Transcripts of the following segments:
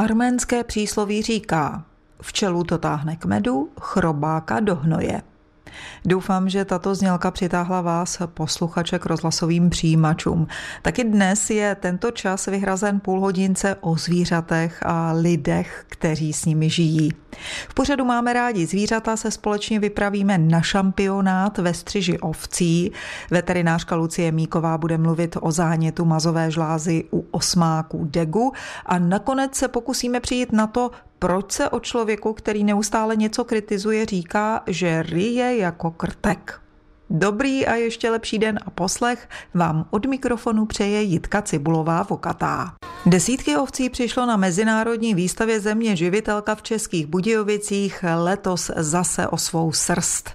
Arménské přísloví říká, včelu to táhne k medu, chrobáka do hnoje. Doufám, že tato znělka přitáhla vás, posluchače, k rozhlasovým přijímačům. Taky dnes je tento čas vyhrazen půlhodince o zvířatech a lidech, kteří s nimi žijí. V pořadu Máme rádi zvířata se společně vypravíme na šampionát ve střiži ovcí. Veterinářka Lucie Míková bude mluvit o zánětu mazové žlázy u osmáků degu a nakonec se pokusíme přijít na to, proč se o člověku, který neustále něco kritizuje, říká, že ryje jako krtek. Dobrý a ještě lepší den a poslech vám od mikrofonu přeje Jitka Cibulová-Vokatá. Desítky ovcí přišlo na mezinárodní výstavě Země živitelka v Českých Budějovicích letos zase o svou srst.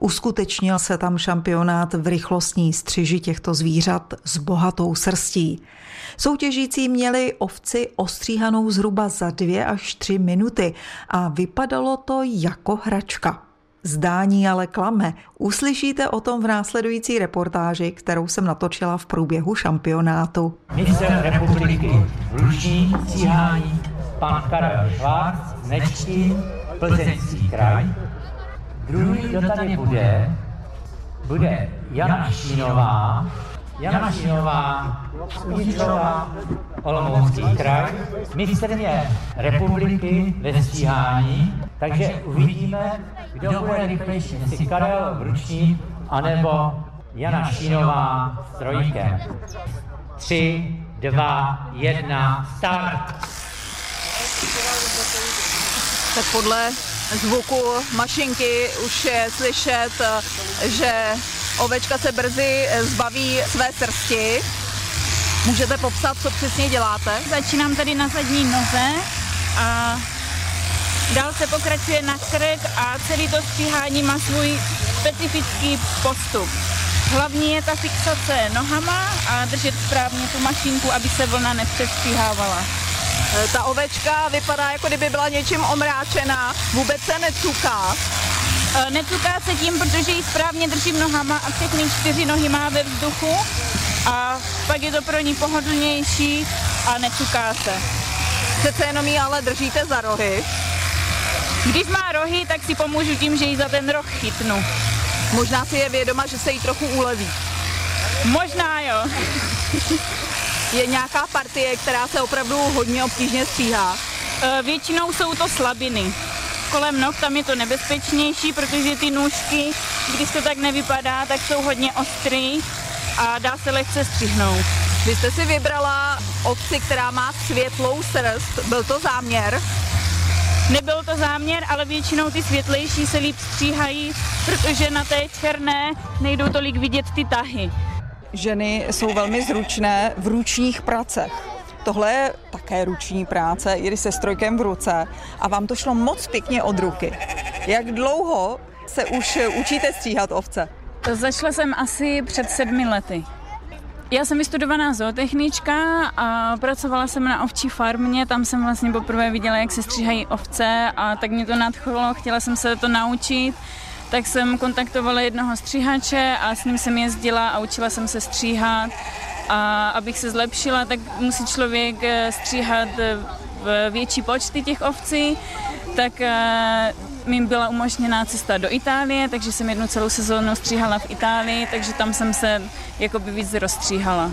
Uskutečnil se tam šampionát v rychlostní střiži těchto zvířat s bohatou srstí. Soutěžící měli ovci ostříhanou zhruba za 2 až 3 minuty a vypadalo to jako hračka. Zdání ale klame. Uslyšíte o tom v následující reportáži, kterou jsem natočila v průběhu šampionátu. Mistr republiky v lužní stíhání pan Karel Švarc, Nečtín, Plzeňský kraj. Druhý, kdo tady bude Jana Šínová. Jana Šínová, Uničová, Olomoucký kraj, mistrně republiky ve stíhání, takže uvidíme, kdo bude rychlejší, jestli Karel Vručník, anebo Jana Šínová s trojkem. 3, 2, 1, start! Tak podle zvuku mašinky už je slyšet, že ovečka se brzy zbaví své srsti. Můžete popsat, co přesně děláte? Začínám tady na zadní noze a dál se pokračuje na krk a celý to stříhání má svůj specifický postup. Hlavní je ta fixace nohama a držet správně tu mašinku, aby se vlna nepřestříhávala. Ta ovečka vypadá, jako kdyby byla něčím omráčená, vůbec se necuká. Necuká se tím, protože ji správně držím nohama a všechny 4 nohy má ve vzduchu a pak je to pro ní pohodlnější a necuká se. Přece jenom ji ale držíte za rohy. Když má rohy, tak si pomůžu tím, že ji za ten roh chytnu. Možná si je vědoma, že se jí trochu uleví. Možná jo. Je nějaká partie, která se opravdu hodně obtížně stříhá? Většinou jsou to slabiny. Kolem noh tam je to nebezpečnější, protože ty nůžky, když to tak nevypadá, tak jsou hodně ostrý a dá se lehce střihnout. Vy jste si vybrala ovci, která má světlou srst. Byl to záměr? Nebyl to záměr, ale většinou ty světlejší se líp stříhají, protože na té černé nejdou tolik vidět ty tahy. Ženy jsou velmi zručné v ručních pracech. Tohle je také ruční práce, i když se strojkem v ruce a vám to šlo moc pěkně od ruky. Jak dlouho se už učíte stříhat ovce? Začala jsem asi před 7 lety. Já jsem vystudovaná zootechnička a pracovala jsem na ovčí farmě, tam jsem vlastně poprvé viděla, jak se stříhají ovce a tak mě to nadchlo, chtěla jsem se to naučit. Tak jsem kontaktovala jednoho stříhače a s ním jsem jezdila a učila jsem se stříhat. A abych se zlepšila, tak musí člověk stříhat větší počty těch ovcí. Tak mi byla umožněná cesta do Itálie, takže jsem jednu celou sezónu stříhala v Itálii, takže tam jsem se jakoby víc rozstříhala.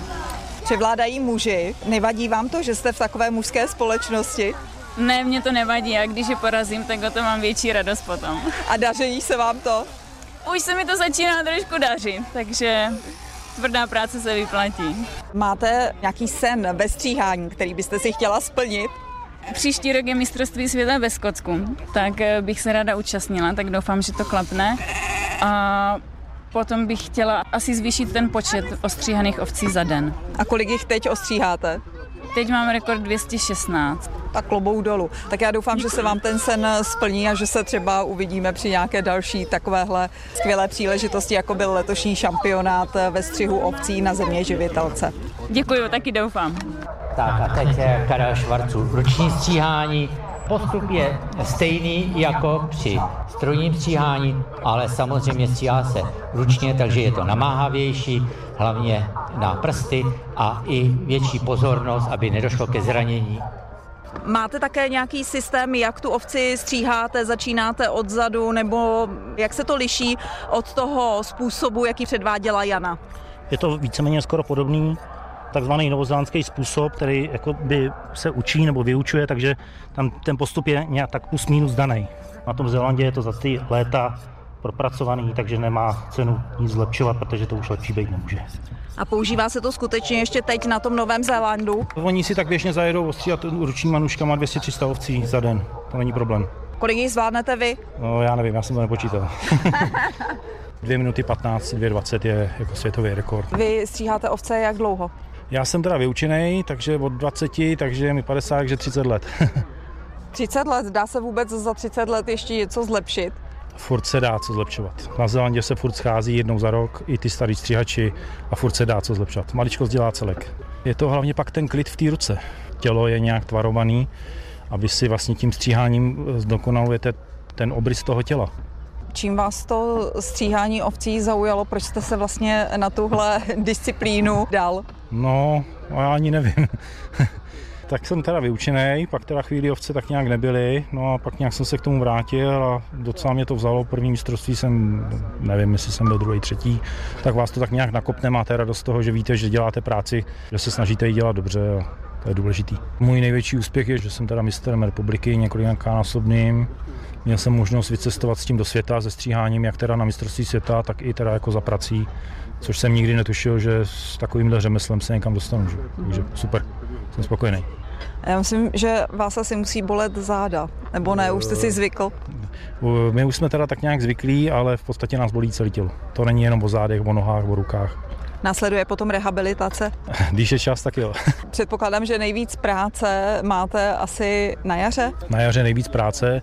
Převládají muži. Nevadí vám to, že jste v takové mužské společnosti? Ne, mě to nevadí, a když je porazím, tak o to mám větší radost potom. A daří se vám to? Už se mi to začíná trošku dařit, takže tvrdá práce se vyplatí. Máte nějaký sen ve stříhání, který byste si chtěla splnit? Příští rok je mistrovství světa ve Skotsku, tak bych se ráda účastnila, tak doufám, že to klapne. A potom bych chtěla asi zvýšit ten počet ostříhaných ovcí za den. A kolik jich teď ostříháte? Teď mám rekord 216. Tak klobou dolů. Tak já doufám, že se vám ten sen splní a že se třeba uvidíme při nějaké další takovéhle skvělé příležitosti, jako byl letošní šampionát ve střihu ovcí na Země živitelce. Děkuju, taky doufám. Tak a teď Karel Švarců. Ruční stříhání. Postup je stejný jako při strojním stříhání, ale samozřejmě stříhá se ručně, takže je to namáhavější, hlavně na prsty a i větší pozornost, aby nedošlo ke zranění. Máte také nějaký systém, jak tu ovci stříháte, začínáte odzadu, nebo jak se to liší od toho způsobu, jaký předváděla Jana? Je to víceméně skoro podobný, takzvaný novozélandský způsob, který jakoby se učí nebo vyučuje, takže tam ten postup je nějak tak plus minus daný. Na tom Zélandě je to za ty léta propracovaný, takže nemá cenu nic zlepšovat, protože to už lepší být nemůže. A používá se to skutečně ještě teď na tom Novém Zélandu? Oni si tak běžně zajedou ostříhat ručníma nůžkama 200-300 ovcí za den, to není problém. Kolik jich zvládnete vy? No já nevím, já jsem to nepočítal. 2 minuty 15, 2:20 je jako světový rekord. Vy stříháte ovce jak dlouho? Já jsem teda vyučený, takže od 20, takže mi 50, takže 30 let. 30 let? Dá se vůbec za 30 let ještě něco zlepšit? Furt se dá co zlepšovat. Na Zélandě se furt schází jednou za rok, i ty starý stříhači, a furt se dá co zlepšovat. Maličkost dělá celek. Je to hlavně pak ten klid v té ruce. Tělo je nějak tvarovaný a vy si vlastně tím stříháním zdokonalujete ten obrys toho těla. Čím vás to stříhání ovcí zaujalo? Proč jste se vlastně na tuhle disciplínu dal? No, já ani nevím. Tak jsem teda vyučený, pak teda chvíli ovce tak nějak nebyly, no a pak nějak jsem se k tomu vrátil a docela mě to vzalo. První mistrovství jsem, nevím, jestli jsem byl druhý, třetí, tak vás to tak nějak nakopne, máte radost toho, že víte, že děláte práci, že se snažíte ji dělat dobře a to je důležitý. Můj největší úspěch je, že jsem teda mistrem republiky několikanásobným. Měl jsem možnost vycestovat s tím do světa, se stříháním, jak teda na mistrovství světa, tak i teda jako za prací, což jsem nikdy netušil, že s takovýmhle řemeslem se někam dostanu, že? Takže super, jsem spokojený. Já myslím, že vás asi musí bolet záda, nebo ne, už jste si zvykl? My už jsme teda tak nějak zvyklí, ale v podstatě nás bolí celé tělo. To není jenom o zádech, o nohách, o rukách. Následuje potom rehabilitace? Když je čas, tak jo. Předpokládám, že nejvíc práce máte asi na jaře? Na jaře nejvíc práce,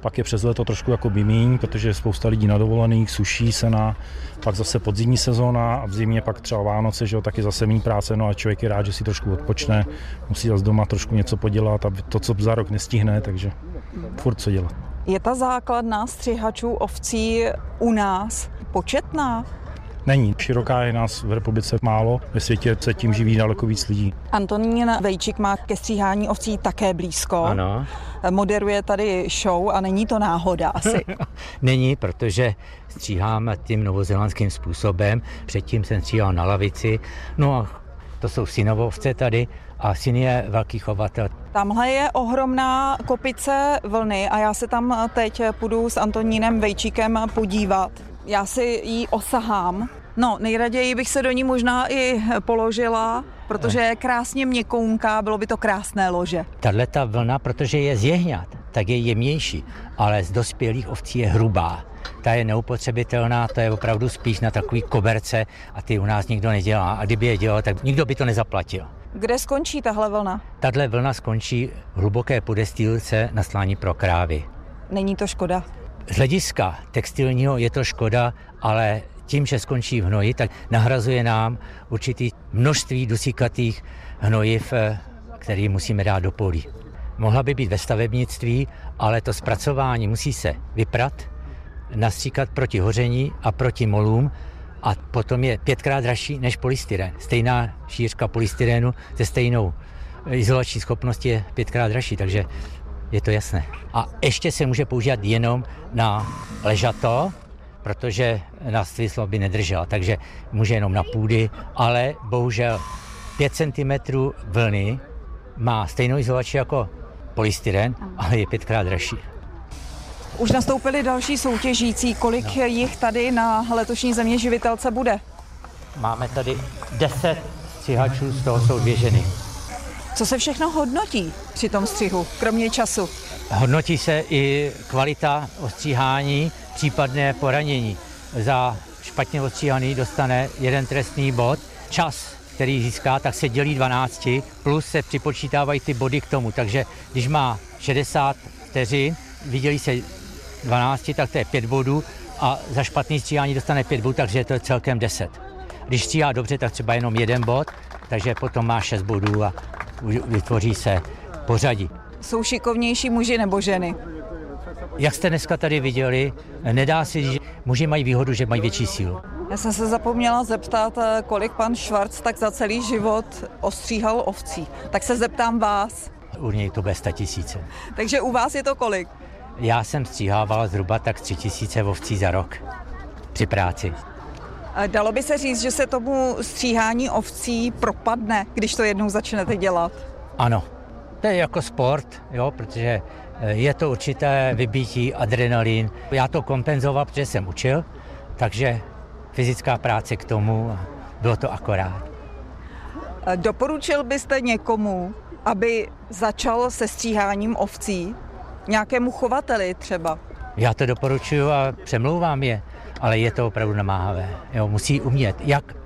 pak je přes leto trošku jako míň, protože spousta lidí na dovolených, suší se na, pak zase podzimní sezóna a v zimě pak třeba Vánoce, že jo, taky zase méně práce, no a člověk je rád, že si trošku odpočne, musí zase doma trošku něco podělat, aby to, co za rok nestihne, takže furt co dělat. Je ta základna střihačů ovcí u nás početná? Není. Široká je nás v republice málo, ve světě se tím živí daleko víc lidí. Antonín Bejčík má ke stříhání ovcí také blízko. Ano. Moderuje tady show a není to náhoda asi. Není, protože stříhám tím novozélandským způsobem. Předtím jsem stříhal na lavici. No a to jsou synovovce tady a syn je velký chovatel. Tamhle je ohromná kopice vlny a já se tam teď půjdu s Antonínem Bejčíkem podívat. Já si ji osahám. No, nejraději bych se do ní možná i položila, protože je krásně měkounká, bylo by to krásné lože. Tato vlna, protože je z jehňat, tak je jemnější, ale z dospělých ovcí je hrubá. Ta je neupotřebitelná, ta je opravdu spíš na takový koberce a ty u nás nikdo nedělá. A kdyby je dělal, tak nikdo by to nezaplatil. Kde skončí tahle vlna? Tahle vlna skončí v hluboké podestýlce na slání pro krávy. Není to škoda? Z hlediska textilního je to škoda, ale tím, že skončí v hnoji, tak nahrazuje nám určitý množství dusíkatých hnojiv, který musíme dát do polí. Mohla by být ve stavebnictví, ale to zpracování musí se vyprat, nastříkat proti hoření a proti molům a potom je 5krát dražší než polystyren. Stejná šířka polystyrenu se stejnou izolační schopností je 5krát dražší, takže je to jasné. A ještě se může používat jenom na ležato, protože na svislo by nedržela, takže může jenom na půdy, ale bohužel 5 cm vlny má stejnou izolaci jako polystyren, ale je 5krát dražší. Už nastoupili další soutěžící, kolik jich tady na letošní Země živitelce bude? Máme tady 10 střihačů, z toho jsou 2 ženy. Co se všechno hodnotí při tom střihu, kromě času? Hodnotí se i kvalita ostříhání, případné poranění. Za špatně ostříhaný dostane 1 trestný bod. Čas, který získá, tak se dělí 12, plus se připočítávají ty body k tomu. Takže když má 60 vteřin, vydělí se 12, tak to je 5 bodů a za špatné stříhání dostane 5 bodů, takže to je celkem 10. Když stříhá dobře, tak třeba jenom 1 bod, takže potom má 6 bodů a vytvoří se pořadí. Jsou šikovnější muži nebo ženy? Jak jste dneska tady viděli, nedá se říct, že muži mají výhodu, že mají větší sílu. Já jsem se zapomněla zeptat, kolik pan Švarc tak za celý život ostříhal ovcí. Tak se zeptám vás. U něj to bude 100 000. Takže u vás je to kolik? Já jsem stříhával zhruba tak 3 000 ovcí za rok při práci. Dalo by se říct, že se tomu stříhání ovcí propadne, když to jednou začnete dělat? Ano, to je jako sport, jo, protože je to určité vybití, adrenalin. Já to kompenzoval, protože jsem učil, takže fyzická práce k tomu, bylo to akorát. Doporučil byste někomu, aby začal se stříháním ovcí? Nějakému chovateli třeba? Já to doporučuji a přemlouvám je, ale je to opravdu namáhavé. Jo, musí umět, jak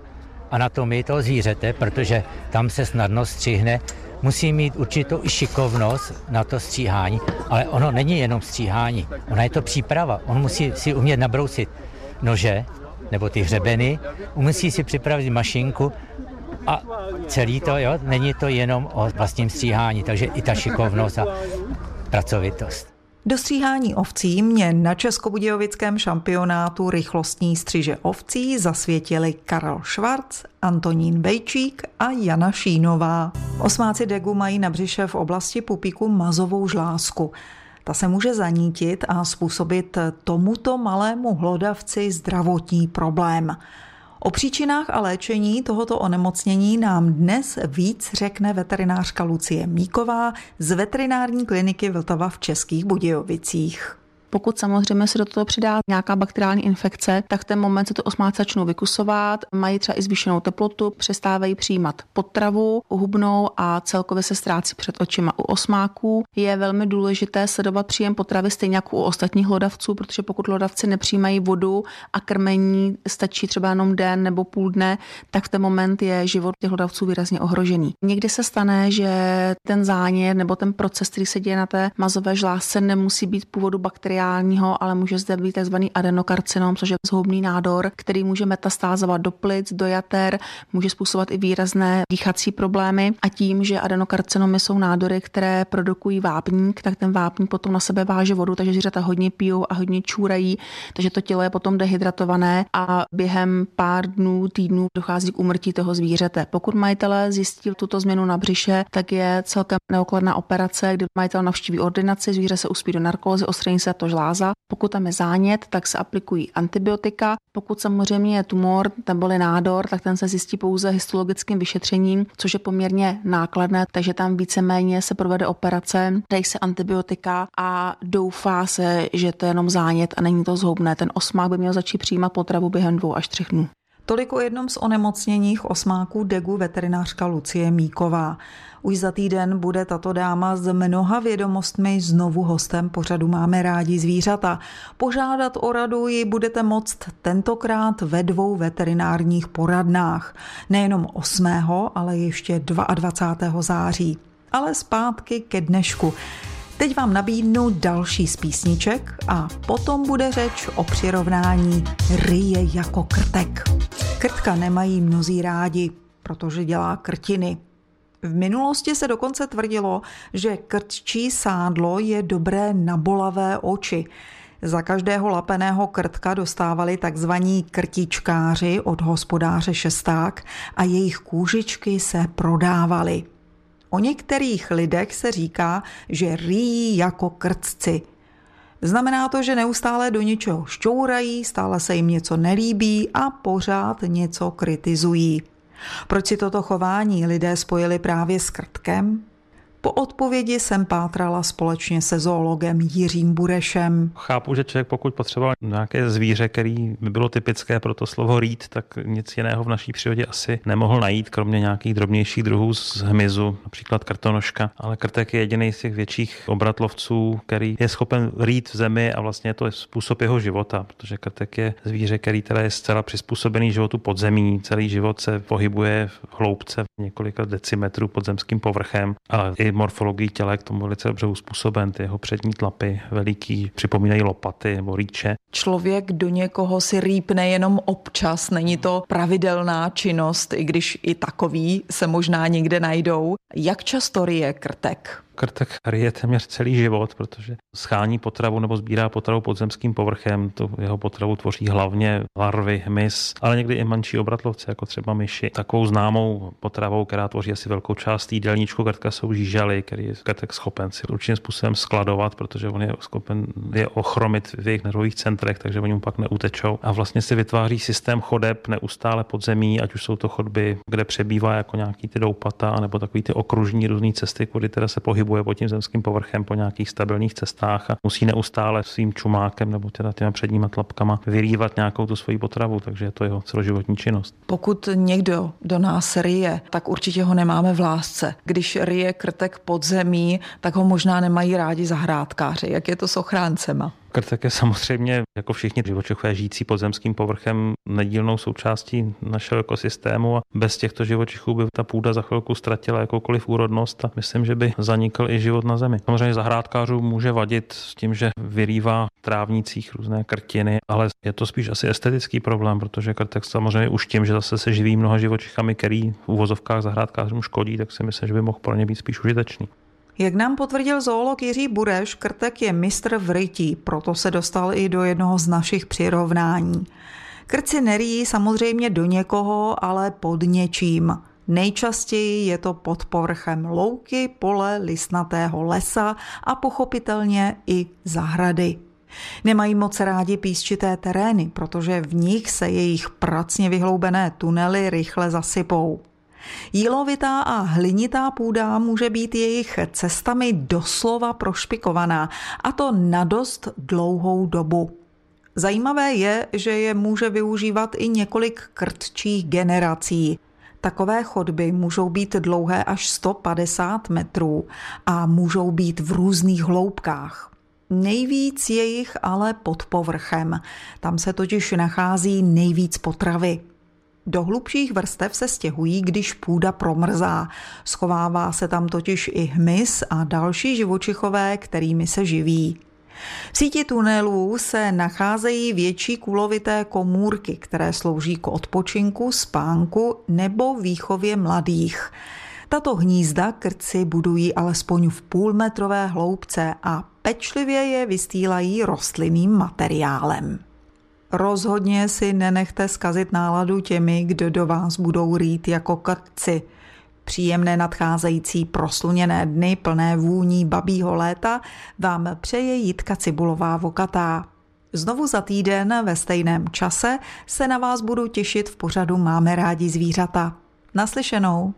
anatomii toho zvířete, protože tam se snadno střihne. Musí mít určitou i šikovnost na to stříhání, ale ono není jenom stříhání, ona je to příprava. On musí si umět nabrousit nože nebo ty hřebeny, musí si připravit mašinku a celý to, jo, není to jenom o vlastním stříhání, takže i ta šikovnost a pracovitost. Do stříhání ovcí mě na českobudějovickém šampionátu rychlostní střiže ovcí zasvětili Karel Švarc, Antonín Bejčík a Jana Šínová. Osmáci degu mají na břiše v oblasti pupíku mazovou žlázku. Ta se může zanítit a způsobit tomuto malému hlodavci zdravotní problém. O příčinách a léčení tohoto onemocnění nám dnes víc řekne veterinářka Lucie Míková z veterinární kliniky Vltava v Českých Budějovicích. Pokud samozřejmě se do toho přidá nějaká bakteriální infekce, tak v ten moment se to osmáci začnou vykusovat, mají třeba i zvýšenou teplotu, přestávají přijímat potravu, uhubnou a celkově se ztrácí před očima. U osmáků je velmi důležité sledovat příjem potravy stejně jako u ostatních hlodavců, protože pokud hlodavci nepřijímají vodu a krmení stačí třeba jenom den nebo půl dne, tak v ten moment je život těch hlodavců výrazně ohrožený. Někdy se stane, že ten zánět nebo ten proces, který se děje na té mazové žlázce, nemusí být původu bakteriální, ale může zde být tzv. Adenokarcinom, což je zhoubný nádor, který může metastázovat do plic, do jater, může způsobovat i výrazné dýchací problémy. A tím, že adenokarcinomy jsou nádory, které produkují vápník, tak ten vápník potom na sebe váže vodu, takže zvířata hodně pijou a hodně čůrají, takže to tělo je potom dehydratované a během pár dnů, týdnů dochází k úmrtí toho zvířete. Pokud majitelé zjistí tuto změnu na břiše, tak je celkem neokladná operace, kdy majitel navštíví ordinaci, zvíře se uspí do narkózy, odstraní se to žláza. Pokud tam je zánět, tak se aplikují antibiotika. Pokud samozřejmě je tumor neboli nádor, tak ten se zjistí pouze histologickým vyšetřením, což je poměrně nákladné, takže tam víceméně se provede operace, dají se antibiotika a doufá se, že to je jenom zánět a není to zhoubné. Ten osmák by měl začít přijímat potravu během 2 až 3 dnů. Tolik o jednom z onemocněních osmáků degu veterinářka Lucie Míková. Už za týden bude tato dáma s mnoha vědomostmi znovu hostem pořadu Máme rádi zvířata. Požádat o radu ji budete moct tentokrát ve 2 veterinárních poradnách. Nejenom 8., ale ještě 22. září. Ale zpátky ke dnešku. Teď vám nabídnu další z písniček a potom bude řeč o přirovnání ryje jako krtek. Krtka nemají mnozí rádi, protože dělá krtiny. V minulosti se dokonce tvrdilo, že krtčí sádlo je dobré na bolavé oči. Za každého lapeného krtka dostávali takzvaní krtičkáři od hospodáře Šesták a jejich kůžičky se prodávaly. O některých lidech se říká, že ryjí jako krtci. Znamená to, že neustále do něčeho šťourají, stále se jim něco nelíbí a pořád něco kritizují. Proč si toto chování lidé spojili právě s krtkem? Po odpovědi jsem pátrala společně se zoologem Jiřím Burešem. Chápu, že člověk pokud potřeboval nějaké zvíře, který by bylo typické pro to slovo rýt, tak nic jiného v naší přírodě asi nemohl najít, kromě nějakých drobnějších druhů z hmyzu, například krtonožka. Ale krtek je jediný z těch větších obratlovců, který je schopen rýt v zemi a vlastně to je způsob jeho života, protože krtek je zvíře, který teda je zcela přizpůsobený životu pod zemí. Celý život se pohybuje v hloubce několika decimetrů pod zemským povrchem, ale i morfologii těla k tomu velice dobře uspůsoben. Ty jeho přední tlapy veliký připomínají lopaty nebo rýče. Člověk do někoho si rýpne jenom občas, není to pravidelná činnost, i když i takový se možná někde najdou. Jak často ryje krtek? Krtek ryje téměř celý život, protože schání potravu nebo sbírá potravu pod zemským povrchem. Tu jeho potravu tvoří hlavně larvy, hmyz, ale někdy i menší obratlovci, jako třeba myši. Takovou známou potravou, která tvoří asi velkou část jídelníčku krtka, jsou žížaly, který je krtek schopen si určitým způsobem skladovat, protože on je schopen je ochromit v jejich nervových centrech, takže oni mu pak neutečou. A vlastně si vytváří systém chodeb neustále pod zemí, ať už jsou to chodby, kde přebývá jako nějaký ty doupata, anebo takový ty okružní různé cesty, kudy teda se pohybuje pod tím zemským povrchem po nějakých stabilních cestách a musí neustále svým čumákem nebo teda těma předníma tlapkama vyrývat nějakou tu svoji potravu, takže je to jeho celoživotní činnost. Pokud někdo do nás ryje, tak určitě ho nemáme v lásce. Když ryje krtek pod zemí, tak ho možná nemají rádi zahrádkáři. Jak je to s ochráncema? Krtek je samozřejmě, jako všichni živočichové žijící pod zemským povrchem, nedílnou součástí našeho ekosystému a bez těchto živočichů by ta půda za chvilku ztratila jakoukoliv úrodnost a myslím, že by zanikl i život na zemi. Samozřejmě zahrádkářům může vadit s tím, že vyrývá v trávnicích různé krtiny, ale je to spíš asi estetický problém, protože krtek samozřejmě už tím, že zase se živí mnoha živočichami, který v uvozovkách zahrádkářům škodí, tak si myslím, že by mohl pro ně být spíš užitečný. Jak nám potvrdil zoolog Jiří Bureš, krtek je mistr v rytí, proto se dostal i do jednoho z našich přirovnání. Krtci neryjí samozřejmě do někoho, ale pod něčím. Nejčastěji je to pod povrchem louky, pole, listnatého lesa a pochopitelně i zahrady. Nemají moc rádi písčité terény, protože v nich se jejich pracně vyhloubené tunely rychle zasypou. Jílovitá a hlinitá půda může být jejich cestami doslova prošpikovaná, a to na dost dlouhou dobu. Zajímavé je, že je může využívat i několik krtčích generací. Takové chodby můžou být dlouhé až 150 metrů a můžou být v různých hloubkách. Nejvíc je jich ale pod povrchem, tam se totiž nachází nejvíc potravy. Do hlubších vrstev se stěhují, když půda promrzá. Schovává se tam totiž i hmyz a další živočichové, kterými se živí. V síti tunelů se nacházejí větší kulovité komůrky, které slouží k odpočinku, spánku nebo výchově mladých. Tato hnízda krtci budují alespoň v půlmetrové hloubce a pečlivě je vystýlají rostlinným materiálem. Rozhodně si nenechte zkazit náladu těmi, kdo do vás budou rýt jako krtci. Příjemné nadcházející prosluněné dny plné vůní babího léta vám přeje Jitka Cibulová-Vokatá. Znovu za týden ve stejném čase se na vás budu těšit v pořadu Máme rádi zvířata. Naslyšenou.